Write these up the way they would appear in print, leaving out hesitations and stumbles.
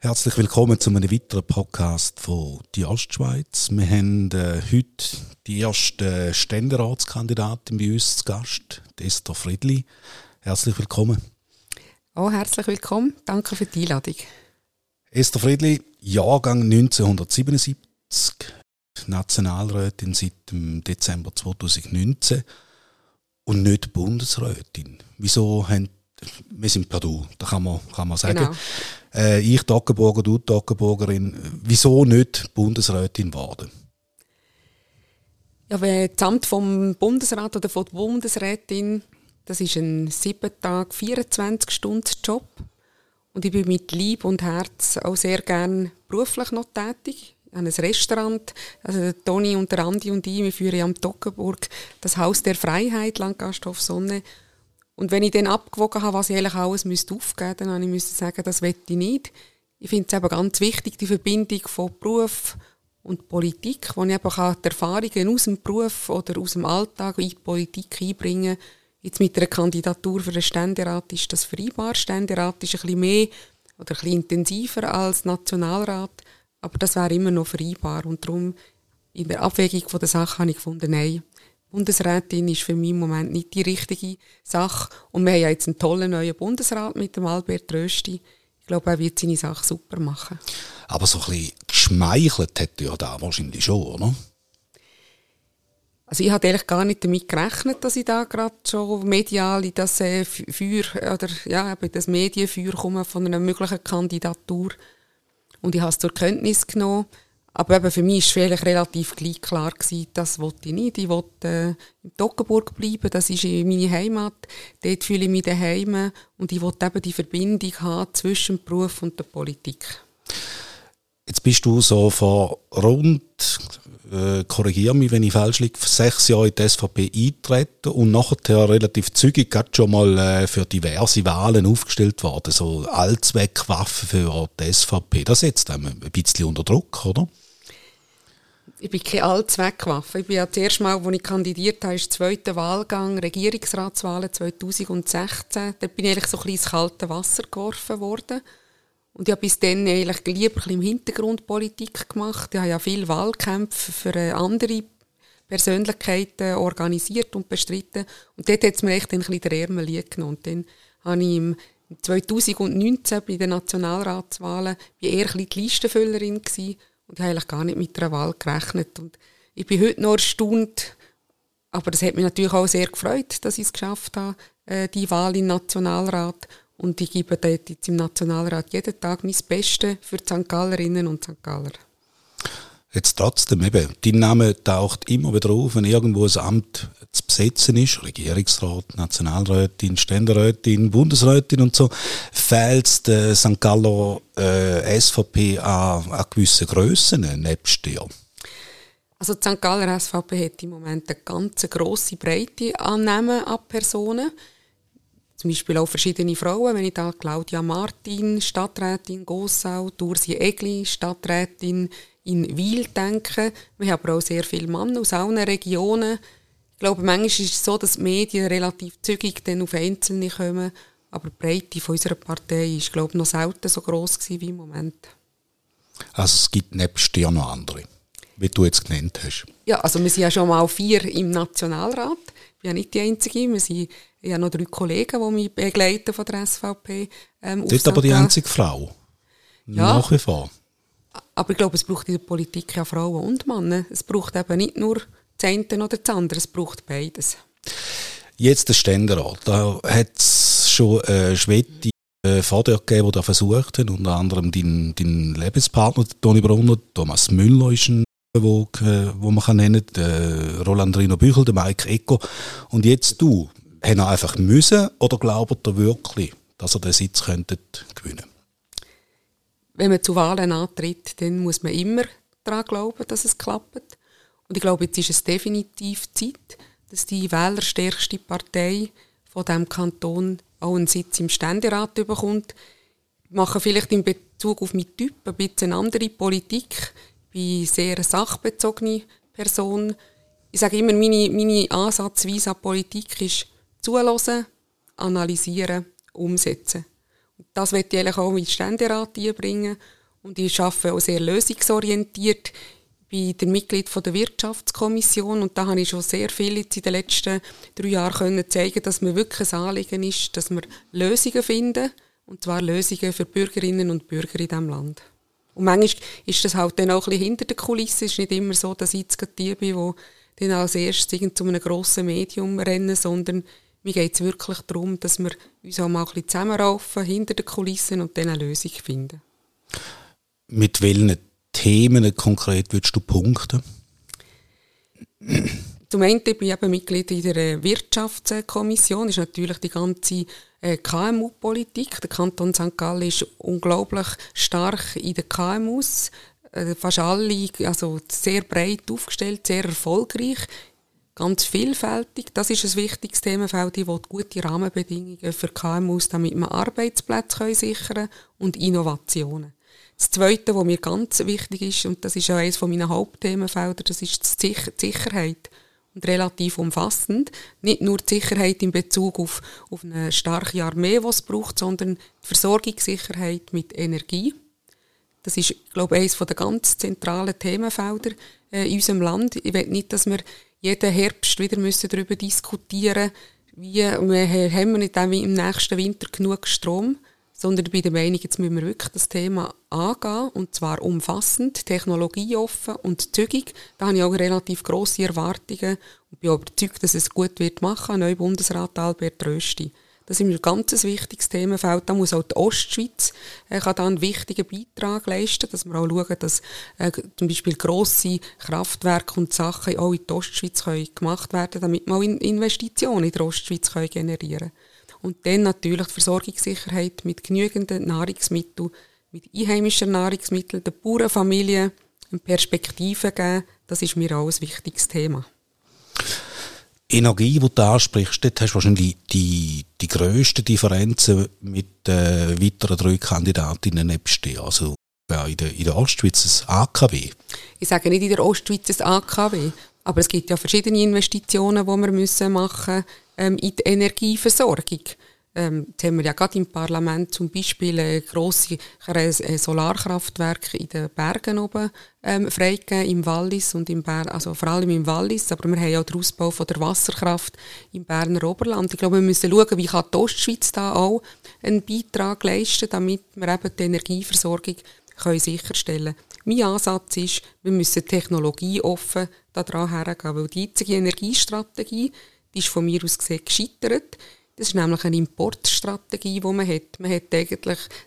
Herzlich willkommen zu einem weiteren Podcast von «Die Ostschweiz». Wir haben heute die erste Ständeratskandidatin bei uns zu Gast, Esther Friedli. Herzlich willkommen. Oh, herzlich willkommen. Danke für die Einladung. Esther Friedli, Jahrgang 1977, Nationalrätin seit dem Dezember 2019 und nicht Bundesrätin. Wieso haben wir sind per Du, das kann man sagen. Genau. Ich Toggenburger, du Toggenburgerin. Wieso nicht Bundesrätin geworden? Ja, das Amt vom Bundesrat oder von der Bundesrätin, das ist ein 7-Tag-, 24-Stunden-Job. Und ich bin mit Leib und Herz auch sehr gerne beruflich noch tätig. Ich habe ein Restaurant, also Toni und der Andi und ich, wir führen am Toggenburg das Haus der Freiheit, Landgasthof Sonne. Und wenn ich dann abgewogen habe, was ich eigentlich alles aufgeben müsste, dann musste ich sagen, das möchte ich nicht. Ich finde es eben ganz wichtig, die Verbindung von Beruf und Politik, wo ich eben die Erfahrungen aus dem Beruf oder aus dem Alltag in die Politik einbringen kann. Jetzt mit einer Kandidatur für den Ständerat ist das vereinbar. Ständerat ist ein bisschen mehr oder ein bisschen intensiver als Nationalrat, aber das wäre immer noch vereinbar. Und darum, in der Abwägung der Sache, habe ich gefunden, nein, Bundesrätin ist für mich im Moment nicht die richtige Sache. Und wir haben ja jetzt einen tollen neuen Bundesrat mit dem Albert Rösti. Ich glaube, er wird seine Sache super machen. Aber so ein bisschen geschmeichelt hätte ja da wahrscheinlich schon, oder? Also ich hatte eigentlich gar nicht damit gerechnet, dass ich da gerade schon medial in das Feuer, oder ja, in das Medienfeuer komme von einer möglichen Kandidatur. Und ich habe es zur Kenntnis genommen. Aber eben für mich war es relativ gleich klar, das wollte ich nicht. Ich wollte in Toggenburg bleiben, das ist meine Heimat. Dort fühle ich mich daheim und ich wollte eben die Verbindung haben zwischen dem Beruf und der Politik. Jetzt bist du so vor rund, korrigiere mich, wenn ich falsch liege, 6 Jahre in die SVP eingetreten und nachher relativ zügig gerade schon mal für diverse Wahlen aufgestellt worden. So Allzweckwaffen für die SVP. Das setzt einem ein bisschen unter Druck, oder? Ich bin keine Allzweckwaffe. Ich bin ja das erste Mal, als ich kandidiert habe, ist der zweite Wahlgang, Regierungsratswahlen 2016. Da bin ich eigentlich so ein bisschen ins kalte Wasser geworfen worden. Und ich habe bis dann eigentlich lieber ein bisschen im Hintergrund Politik gemacht. Ich habe ja viele Wahlkämpfe für andere Persönlichkeiten organisiert und bestritten. Und dort hat es mir echt ein bisschen den Ärmel genommen. Und dann habe ich im 2019 bei den Nationalratswahlen eher ein bisschen die Listenfüllerin gewesen. Und ich habe eigentlich gar nicht mit einer Wahl gerechnet. Und ich bin heute noch erstaunt. Aber das hat mich natürlich auch sehr gefreut, dass ich es geschafft habe, die Wahl im Nationalrat. Und ich gebe dort jetzt im Nationalrat jeden Tag mein Bestes für die St. Gallerinnen und St. Galler. Jetzt trotzdem eben, dein Name taucht immer wieder auf, wenn irgendwo ein Amt zu besetzen ist, Regierungsrat, Nationalrätin, Ständerätin, Bundesrätin und so, fehlt der St. Galler SVP an gewissen Grössen nebst dir? Also die St. Galler SVP hat im Moment eine ganz grosse Breite an Namen, an Personen. Zum Beispiel auch verschiedene Frauen, wenn ich da Claudia Martin, Stadträtin Gossau, Ursi Egli, Stadträtin in Wil denke. Wir haben aber auch sehr viele Männer aus allen Regionen. Ich glaube, manchmal ist es so, dass die Medien relativ zügig dann auf Einzelne kommen. Aber die Breite von unserer Partei ist, glaube ich, noch selten so gross wie im Moment. Also es gibt nebst dir noch andere, wie du jetzt genannt hast. Ja, also wir sind ja schon mal 4 im Nationalrat. Ich bin ja nicht die Einzige. Wir sind ja noch 3 Kollegen, die mich begleiten von der SVP. Das ist aber die einzige Frau. Ja, nach wie vor. Aber ich glaube, es braucht in der Politik ja Frauen und Männer. Es braucht eben nicht nur das eine oder das andere, es braucht beides. Jetzt der Ständerat. Da hat es schon Schwede Vater gegeben, die da versucht haben. Unter anderem dein Lebenspartner, Toni Brunner, Thomas Müller ist ein wo man kann nennen, der Roland Rino Büchel, der Mike Ecco. Und jetzt du, hat er einfach müssen oder glaubt er wirklich, dass er den Sitz könnte gewinnen? Wenn man zu Wahlen antritt, dann muss man immer daran glauben, dass es klappt. Und ich glaube, jetzt ist es definitiv Zeit, dass die wählerstärkste Partei von diesem Kanton auch einen Sitz im Ständerat bekommt. Ich mache vielleicht in Bezug auf meinen Typ ein bisschen andere Politik. Ich bin eine sehr sachbezogene Person. ich sage immer, meine Ansatzweise an Politik ist zuhören, analysieren, umsetzen. Und das möchte ich eigentlich auch in den Ständerat einbringen. Und ich arbeite auch sehr lösungsorientiert. Ich bin Mitglied der Wirtschaftskommission und da habe ich schon sehr viel in den letzten 3 Jahren können zeigen, dass mir wirklich ein Anliegen ist, dass wir Lösungen finden, und zwar Lösungen für Bürgerinnen und Bürger in diesem Land. Und manchmal ist das halt dann auch ein bisschen hinter der Kulisse. Es ist nicht immer so, dass ich die bin, die dann als erstes zu einem grossen Medium rennen, sondern mir geht es wirklich darum, dass wir uns auch mal ein bisschen zusammenraufen, hinter den Kulissen, und dann eine Lösung finden. Mit welchen Themen konkret würdest du punkten? Zum einen bin ich eben Mitglied in der Wirtschaftskommission. Das ist natürlich die ganze KMU-Politik. Der Kanton St. Gallen ist unglaublich stark in den KMUs. Fast alle, also sehr breit aufgestellt, sehr erfolgreich, ganz vielfältig. Das ist ein wichtiges Themenfeld. Ich will gute Rahmenbedingungen für KMUs, damit man Arbeitsplätze sichern können und Innovationen. Das Zweite, was mir ganz wichtig ist, und das ist auch eines meiner Hauptthemenfelder, das ist die Sicherheit. Und relativ umfassend. Nicht nur die Sicherheit in Bezug auf eine starke Armee, die es braucht, sondern die Versorgungssicherheit mit Energie. Das ist, glaube ich, eines der ganz zentralen Themenfelder in unserem Land. Ich will nicht, dass wir jeden Herbst wieder darüber diskutieren müssen, wie haben wir im nächsten Winter genug Strom, sondern ich bin der Meinung, jetzt müssen wir wirklich das Thema angehen, und zwar umfassend, technologieoffen und zügig. Da habe ich auch relativ grosse Erwartungen und bin überzeugt, dass es gut wird machen. Neuer Bundesrat Albert Rösti. Das ist ein ganz wichtiges Themenfeld. Da muss auch die Ostschweiz kann da einen wichtigen Beitrag leisten, dass wir auch schauen, dass zum Beispiel grosse Kraftwerke und Sachen auch in der Ostschweiz gemacht werden können, damit wir auch Investitionen in der Ostschweiz generieren können. Und dann natürlich die Versorgungssicherheit mit genügenden Nahrungsmitteln, mit einheimischen Nahrungsmitteln, der Bauernfamilie eine Perspektive geben. Das ist mir auch ein wichtiges Thema. Energie, die du ansprichst, dort hast du wahrscheinlich die grössten Differenzen mit weiteren 3 Kandidatinnen nebst dir. Also ja, in der Ostschweiz ein AKW. Ich sage nicht in der Ostschweiz ein AKW, aber es gibt ja verschiedene Investitionen, die wir machen müssen. In die Energieversorgung. Jetzt haben wir ja gerade im Parlament zum Beispiel grosse Solarkraftwerke in den Bergen oben freigegeben, im Wallis und im Bern, also vor allem im Wallis, aber wir haben auch den Ausbau von der Wasserkraft im Berner Oberland. Ich glaube, wir müssen schauen, wie kann die Ostschweiz da auch einen Beitrag leisten, damit wir eben die Energieversorgung können sicherstellen können. Mein Ansatz ist, wir müssen technologieoffen daran hergehen, weil die jetzige Energiestrategie, die ist von mir aus gesehen gescheitert. Das ist nämlich eine Importstrategie, die man hat. Man hat eigentlich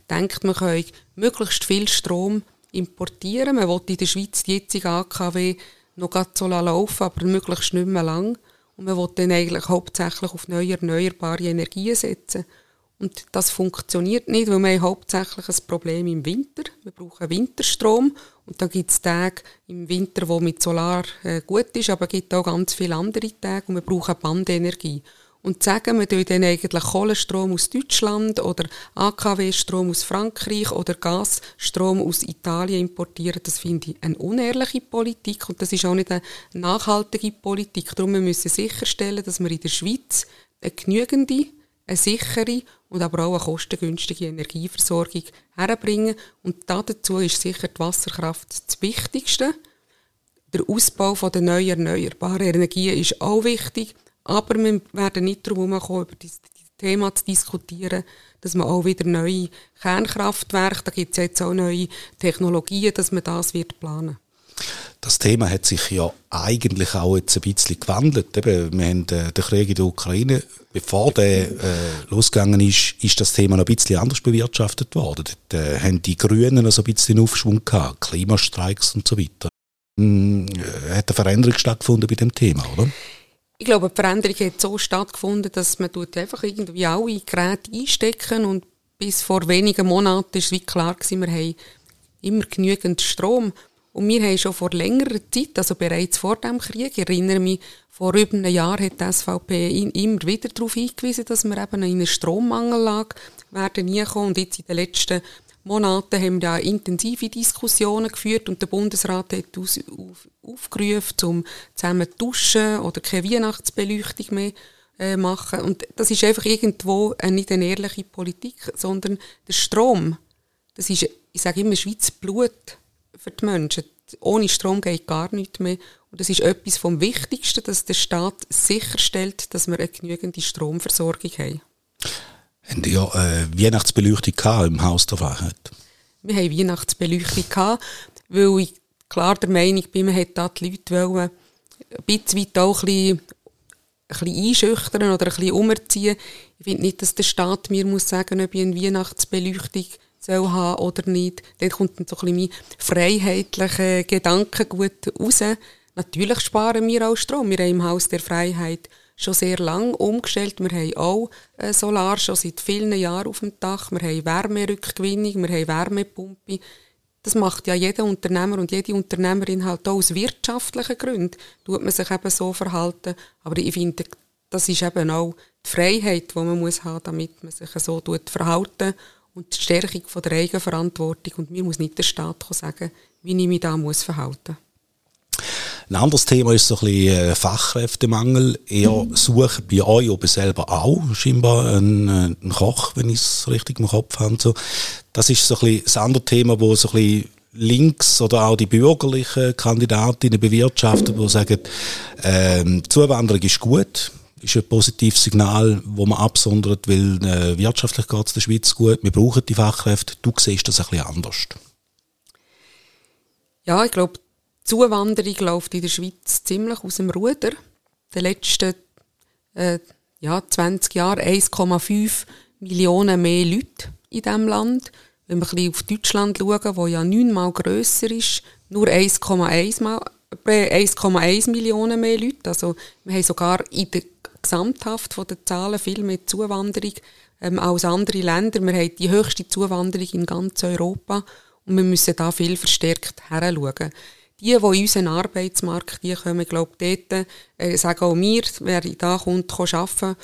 gedacht, man könne möglichst viel Strom importieren. Man wollte in der Schweiz die jetzige AKW noch grad so laufen, aber möglichst nicht mehr lang. Und man wollte dann eigentlich hauptsächlich auf neue erneuerbare Energien setzen. Und das funktioniert nicht, weil wir haben hauptsächlich ein Problem im Winter. Wir brauchen Winterstrom. Und da gibt es Tage im Winter, wo mit Solar gut ist, aber es gibt auch ganz viele andere Tage, und wir brauchen Bandenergie. Und sagen wir dann eigentlich Kohlenstrom aus Deutschland oder AKW-Strom aus Frankreich oder Gasstrom aus Italien importieren, das finde ich eine unehrliche Politik, und das ist auch nicht eine nachhaltige Politik. Darum müssen wir sicherstellen, dass wir in der Schweiz eine genügende, eine sichere und aber auch eine kostengünstige Energieversorgung herbringen. Und dazu ist sicher die Wasserkraft das Wichtigste. Der Ausbau der neuen erneuerbaren Energien ist auch wichtig. Aber wir werden nicht darum herumkommen, über dieses Thema zu diskutieren, dass man auch wieder neue Kernkraftwerke, da gibt es jetzt auch neue Technologien, dass man das wird planen. Das Thema hat sich ja eigentlich auch jetzt ein bisschen gewandelt. Eben, wir haben den Krieg in der Ukraine. Bevor der losgegangen ist das Thema noch ein bisschen anders bewirtschaftet worden. Dort haben die Grünen noch so ein bisschen Aufschwung gehabt, Klimastreiks und so weiter. Hat eine Veränderung stattgefunden bei dem Thema, oder? Ich glaube, die Veränderung hat so stattgefunden, dass man einfach irgendwie alle Geräte einstecken, und bis vor wenigen Monaten war es wie klar, wir haben immer genügend Strom. Und wir haben schon vor längerer Zeit, also bereits vor dem Krieg, ich erinnere mich, vor über einem Jahr hat die SVP immer wieder darauf hingewiesen, dass wir eben in eine Strommangellage werden hineinkommen. Und jetzt in den letzten Monaten haben wir da intensive Diskussionen geführt und der Bundesrat hat uns aufgerufen, um zusammen zu duschen oder keine Weihnachtsbeleuchtung mehr machen. Und das ist einfach irgendwo nicht eine ehrliche Politik, sondern der Strom, das ist, ich sage immer, Schweiz Blut für die Menschen. Ohne Strom geht gar nichts mehr. Und das ist etwas vom Wichtigsten, dass der Staat sicherstellt, dass wir eine genügende Stromversorgung haben. Haben Sie ja Weihnachtsbeleuchtung im Haus der Freiheit? Wir haben Weihnachtsbeleuchtung, weil ich klar der Meinung bin, man hätte die Leute wollen, ein bisschen weit auch ein bisschen einschüchtern oder ein bisschen umerziehen. Ich finde nicht, dass der Staat mir muss sagen, ob ich eine Weihnachtsbeleuchtung haben oder nicht. Dann kommt dann so ein bisschen mein freiheitlicher Gedankengut raus. Natürlich sparen wir auch Strom. Wir haben im Haus der Freiheit schon sehr lange umgestellt. Wir haben auch Solar schon seit vielen Jahren auf dem Dach. Wir haben Wärmerückgewinnung, wir haben Wärmepumpe. Das macht ja jeder Unternehmer und jede Unternehmerin halt auch aus wirtschaftlichen Gründen. Tut man sich eben so verhalten. Aber ich finde, das ist eben auch die Freiheit, die man muss haben, damit man sich so verhalten und die Stärkung von der Eigenverantwortung. Und mir muss nicht der Staat sagen, wie ich mich da verhalten muss. Ein anderes Thema ist so ein bisschen Fachkräftemangel. Ihr sucht bei euch aber selber auch scheinbar einen Koch, wenn ich es richtig im Kopf habe. So. Das ist so ein bisschen das andere Thema, wo so ein bisschen links oder auch die bürgerlichen Kandidatinnen bewirtschaften, die sagen, Zuwanderung ist gut. Ist ein positives Signal, das man absondert, weil wirtschaftlich geht es der Schweiz gut, wir brauchen die Fachkräfte. Du siehst das ein bisschen anders. Ja, ich glaube, die Zuwanderung läuft in der Schweiz ziemlich aus dem Ruder. In den letzten 20 Jahren 1,5 Millionen mehr Leute in diesem Land. Wenn wir ein bisschen auf Deutschland schauen, wo ja 9-mal grösser ist, nur 1,1 Millionen mehr Leute. Also wir haben sogar in der Gesamthaft von den Zahlen viel mehr Zuwanderung als andere Länder. Wir haben die höchste Zuwanderung in ganz Europa und wir müssen da viel verstärkt hinschauen. Die, die in unseren Arbeitsmarkt die kommen, ich glaube, dort sagen auch wir, wer da kommt, kann arbeiten.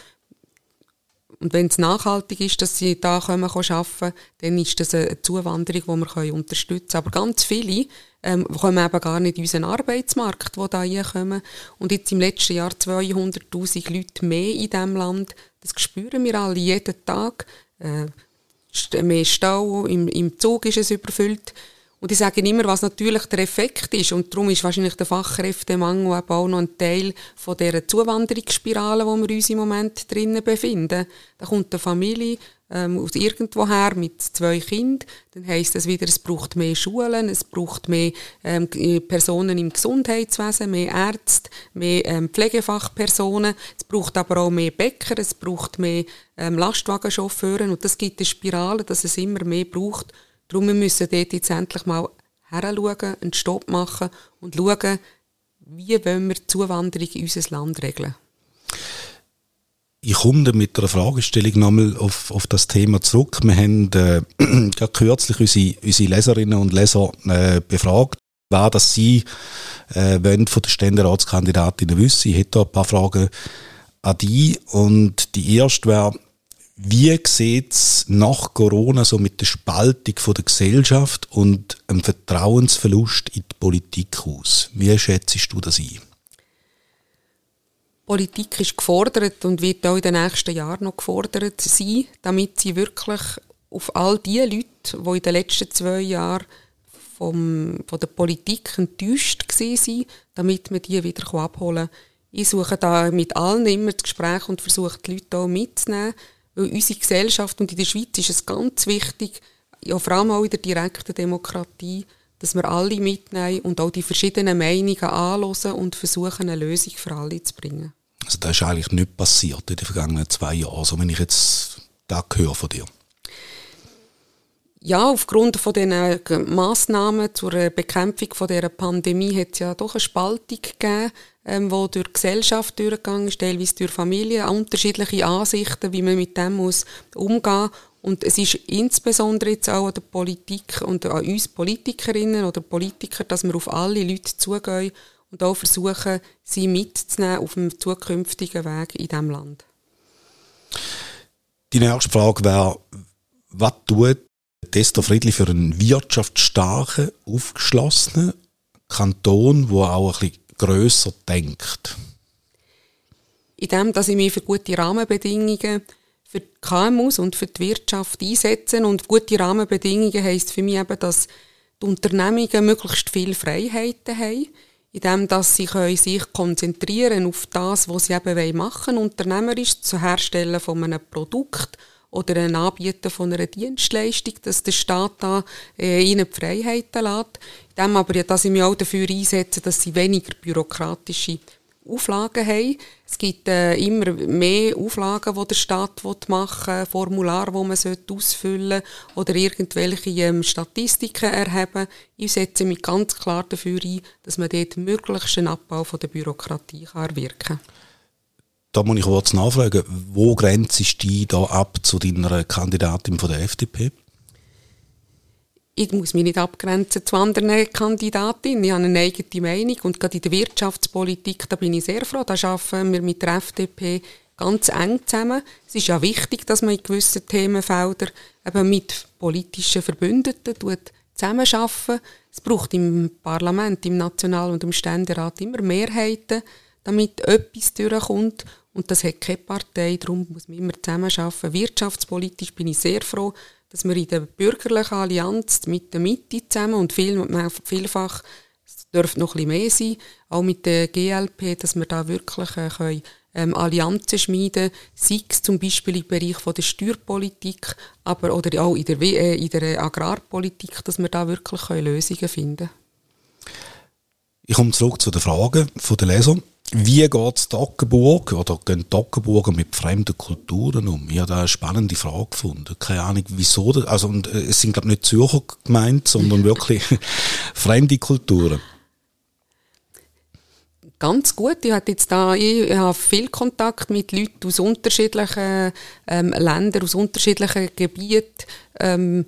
Und wenn es nachhaltig ist, dass sie da kommen, arbeiten, dann ist das eine Zuwanderung, die wir unterstützen können. Aber ganz viele kommen eben gar nicht in unseren Arbeitsmarkt, die da hinkommen. Und jetzt im letzten Jahr 200'000 Leute mehr in diesem Land. Das spüren wir alle jeden Tag. Mehr Stau, im Zug ist es überfüllt. Und ich sage immer, was natürlich der Effekt ist. Und darum ist wahrscheinlich der Fachkräftemangel eben auch noch ein Teil von dieser Zuwanderungsspirale, wo wir uns im Moment drinnen befinden. Da kommt eine Familie aus irgendwoher mit 2 Kindern. Dann heisst das wieder, es braucht mehr Schulen, es braucht mehr Personen im Gesundheitswesen, mehr Ärzte, mehr Pflegefachpersonen. Es braucht aber auch mehr Bäcker, es braucht mehr Lastwagenchauffeure. Und das gibt eine Spirale, dass es immer mehr braucht. Darum müssen wir dort jetzt endlich mal hinschauen, einen Stopp machen und schauen, wie wollen wir die Zuwanderung in unser Land regeln. Ich komme dann mit einer Fragestellung nochmal auf das Thema zurück. Wir haben gerade kürzlich unsere Leserinnen und Leser befragt, was sie wollen von der Ständeratskandidatin wissen. Ich hätte da ein paar Fragen an die. Und die erste wäre, wie sieht es nach Corona so mit der Spaltung von der Gesellschaft und einem Vertrauensverlust in die Politik aus? Wie schätzt du das ein? Politik ist gefordert und wird auch in den nächsten Jahren noch gefordert sein, damit sie wirklich auf all die Leute, die in den letzten 2 Jahren von der Politik enttäuscht waren, damit man die wieder abholen kann. Ich suche da mit allen immer das Gespräch und versuche, die Leute auch mitzunehmen. Weil unsere Gesellschaft und in der Schweiz ist es ganz wichtig, ja, vor allem auch in der direkten Demokratie, dass wir alle mitnehmen und auch die verschiedenen Meinungen anhören und versuchen, eine Lösung für alle zu bringen. Also das ist eigentlich nicht passiert in den vergangenen 2 Jahren, so wenn ich jetzt das höre von dir. Ja, aufgrund von den Massnahmen zur Bekämpfung von dieser Pandemie hat es ja doch eine Spaltung gegeben, die durch die Gesellschaft durchgegangen ist, teilweise durch Familien, unterschiedliche Ansichten, wie man mit dem umgehen muss. Und es ist insbesondere jetzt auch an der Politik und an uns Politikerinnen oder Politiker, dass wir auf alle Leute zugehen und auch versuchen, sie mitzunehmen auf dem zukünftigen Weg in diesem Land. Die nächste Frage wäre, was tut Esther Friedli für einen wirtschaftsstarken, aufgeschlossenen Kanton, der auch ein bisschen grösser denkt? Indem, dass ich mich für gute Rahmenbedingungen für die KMUs und für die Wirtschaft einsetze. Und gute Rahmenbedingungen heisst für mich eben, dass die Unternehmungen möglichst viele Freiheiten haben, indem dass sie sich konzentrieren auf das, was sie eben machen wollen, unternehmerisch, zum Herstellen von einem Produkt oder ein Anbieten von einer Dienstleistung, dass der Staat da ihnen die Freiheiten lässt. Indem aber, dass ich mich auch dafür einsetze, dass sie weniger bürokratische Auflagen haben. Es gibt immer mehr Auflagen, die der Staat machen will, Formulare, die man ausfüllen sollte oder irgendwelche Statistiken erheben. Ich setze mich ganz klar dafür ein, dass man dort möglichst einen Abbau von der Bürokratie erwirken kann. Da muss ich kurz nachfragen, wo grenzt dich da ab zu deiner Kandidatin von der FDP? Ich muss mich nicht abgrenzen zu anderen Kandidatinnen. Ich habe eine eigene Meinung und gerade in der Wirtschaftspolitik, da bin ich sehr froh, da arbeiten wir mit der FDP ganz eng zusammen. Es ist ja wichtig, dass man in gewissen Themenfeldern eben mit politischen Verbündeten zusammenarbeitet. Es braucht im Parlament, im National- und im Ständerat immer Mehrheiten, damit etwas durchkommt. Und das hat keine Partei, darum muss man immer zusammenarbeiten. Wirtschaftspolitisch bin ich sehr froh, dass wir in der bürgerlichen Allianz mit der Mitte zusammen und vielfach, es dürfte noch ein bisschen mehr sein, auch mit der GLP, dass wir da wirklich können Allianzen schmieden, sei es zum Beispiel im Bereich von der Steuerpolitik, aber oder auch in der Agrarpolitik, dass wir da wirklich Lösungen finden können. Ich komme zurück zu den Fragen der Leser. Wie geht es Toggenburg oder gehen Toggenburger mit fremden Kulturen um? Ich habe da eine spannende Frage gefunden. Keine Ahnung, wieso. Also, und es sind, glaube ich, nicht Zürcher gemeint, sondern wirklich fremde Kulturen. Ganz gut. Ich habe viel Kontakt mit Leuten aus unterschiedlichen Ländern, aus unterschiedlichen Gebieten.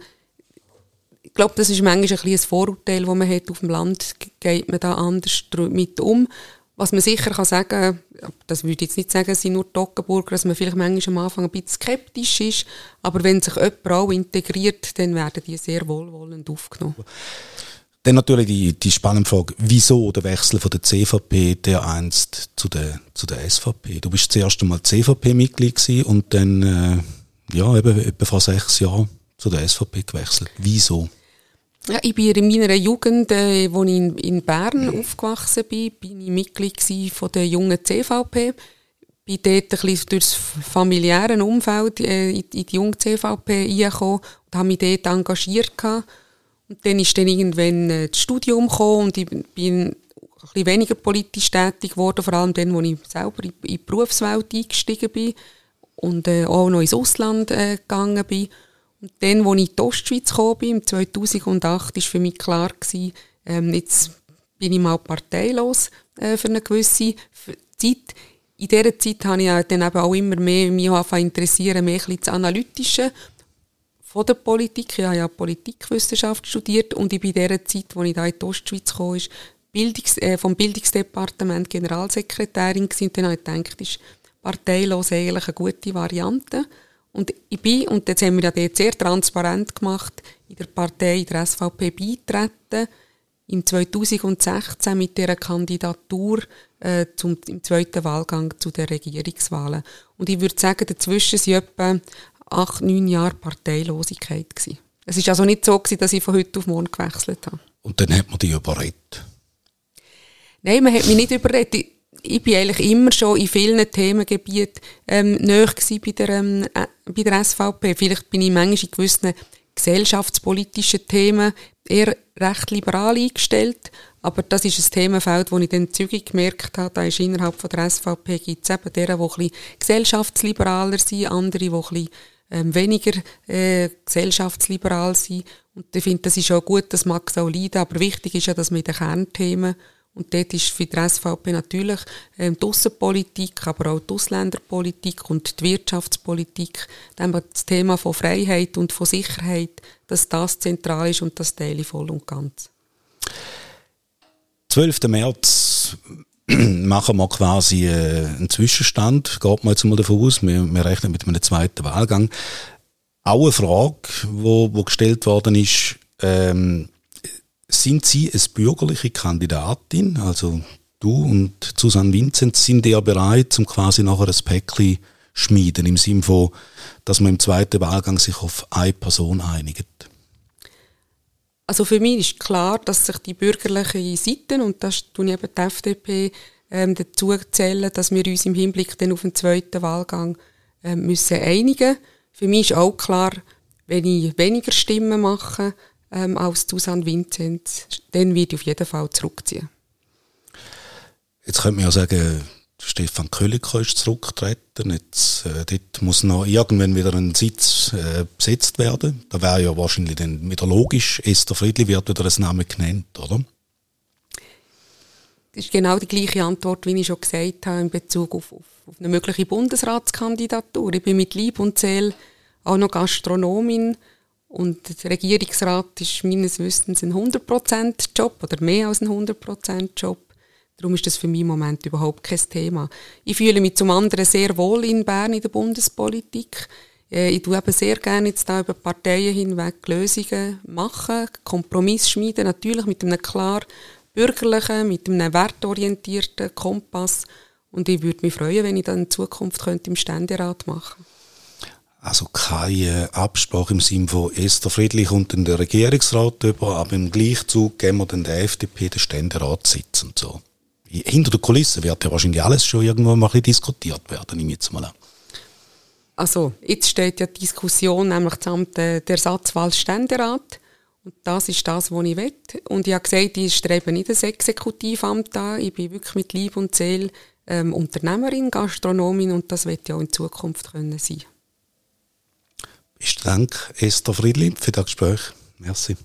Ich glaube, das ist manchmal ein Vorurteil, das man hat. Auf dem Land geht man da anders mit um. Was man sicher kann sagen, das würde ich jetzt nicht sagen, es sind nur Toggenburger, dass man vielleicht manchmal am Anfang ein bisschen skeptisch ist, aber wenn sich jemand auch integriert, dann werden die sehr wohlwollend aufgenommen. Dann natürlich die spannende Frage, wieso der Wechsel von der CVP dereinst zu der SVP? Du bist das erste Mal CVP-Mitglied gewesen und dann etwa vor 6 Jahren zu der SVP gewechselt. Wieso? Ja, ich bin in meiner Jugend, als ich in Bern aufgewachsen bin, bin ich Mitglied von der jungen CVP. Ich bin dort ein bisschen durch das familiäre Umfeld in die junge CVP reingekommen und habe mich dort engagiert. Und dann ist dann irgendwann das Studium gekommen und ich bin ein bisschen weniger politisch tätig geworden, vor allem dann, als ich selber in die Berufswelt eingestiegen bin und auch noch ins Ausland gegangen bin. Und dann, als ich in die Ostschweiz gekommen bin, im 2008, war für mich klar, jetzt bin ich mal parteilos für eine gewisse Zeit. In dieser Zeit habe ich dann eben auch immer mehr mich interessieren, mehr das Analytische von der Politik. Ich habe ja Politikwissenschaft studiert und ich bin in dieser Zeit, als ich da in die Ostschweiz kam, vom Bildungsdepartement Generalsekretärin gewesen. Und dann habe ich gedacht, ist parteilos eigentlich eine gute Variante. Und ich bin, und jetzt haben wir ja dort sehr transparent gemacht, in der Partei, in der SVP beitreten, im 2016 mit dieser Kandidatur im zweiten Wahlgang zu den Regierungswahlen. Und ich würde sagen, dazwischen waren etwa 8-9 Jahre Parteilosigkeit gewesen. Es war also nicht so gewesen, dass ich von heute auf morgen gewechselt habe. Und dann hat man dich überredet? Nein, man hat mich nicht überredet. Ich war eigentlich immer schon in vielen Themengebieten nahe bei der SVP. Vielleicht bin ich manchmal in gewissen gesellschaftspolitischen Themen eher recht liberal eingestellt. Aber das ist ein Themenfeld, das ich dann zügig gemerkt habe. Da ist innerhalb von der SVP gibt es eben derer, die ein bisschen gesellschaftsliberaler sind, andere, die ein bisschen weniger gesellschaftsliberal sind. Und ich finde, das ist auch gut, das mag es auch leiden. Aber wichtig ist ja, dass man in den Kernthemen. Und dort ist für die SVP natürlich die Aussenpolitik, aber auch die Ausländerpolitik und die Wirtschaftspolitik, dann das Thema von Freiheit und von Sicherheit, dass das zentral ist und das teile ich voll und ganz. 12. März machen wir quasi einen Zwischenstand, geht man jetzt mal davon aus, wir rechnen mit einem zweiten Wahlgang. Auch eine Frage, die gestellt worden ist, sind Sie eine bürgerliche Kandidatin? Also du und Susanne Winzenz, sind ihr bereit, um quasi nachher ein Päckchen schmieden, im Sinne von, dass man im zweiten Wahlgang sich auf eine Person einigt? Also für mich ist klar, dass sich die bürgerlichen Seiten, und das tue ich eben die FDP, dazu zählen, dass wir uns im Hinblick dann auf den zweiten Wahlgang müssen einigen. Für mich ist auch klar, wenn ich weniger Stimmen mache als Susanne Winzenz, dann werde ich auf jeden Fall zurückziehen. Jetzt könnte man ja sagen, Stefan Kölliker ist zurückgetreten, jetzt dort muss noch irgendwann wieder ein Sitz besetzt werden. Da wäre ja wahrscheinlich dann wieder logisch, Esther Friedli wird wieder ein Name genannt, oder? Das ist genau die gleiche Antwort, wie ich schon gesagt habe, in Bezug auf eine mögliche Bundesratskandidatur. Ich bin mit Leib und Seele auch noch Gastronomin und der Regierungsrat ist meines Wissens ein 100%-Job oder mehr als ein 100%-Job. Darum ist das für mich im Moment überhaupt kein Thema. Ich fühle mich zum anderen sehr wohl in Bern in der Bundespolitik. Ich tue eben sehr gerne jetzt da über Parteien hinweg Lösungen machen, Kompromisse schmieden, natürlich mit einem klar bürgerlichen, mit einem wertorientierten Kompass. Und ich würde mich freuen, wenn ich das in Zukunft könnte im Ständerat machen könnte. Also keine Absprache im Sinne von Esther Friedli kommt in den Regierungsrat über, aber im Gleichzug geben wir dann der FDP den Ständerat sitzen und so. Hinter der Kulisse wird ja wahrscheinlich alles schon irgendwo mal ein bisschen diskutiert werden, nehme ich jetzt mal an. Also, jetzt steht ja die Diskussion, nämlich samt der Ersatzwahl Ständerat. Und das ist das, was ich will. Und ich habe gesagt, ich strebe nicht das Exekutivamt an. Ich bin wirklich mit Leib und Seele Unternehmerin, Gastronomin und das will ja auch in Zukunft können sein. Besten Dank, Esther Friedli, für das Gespräch. Merci.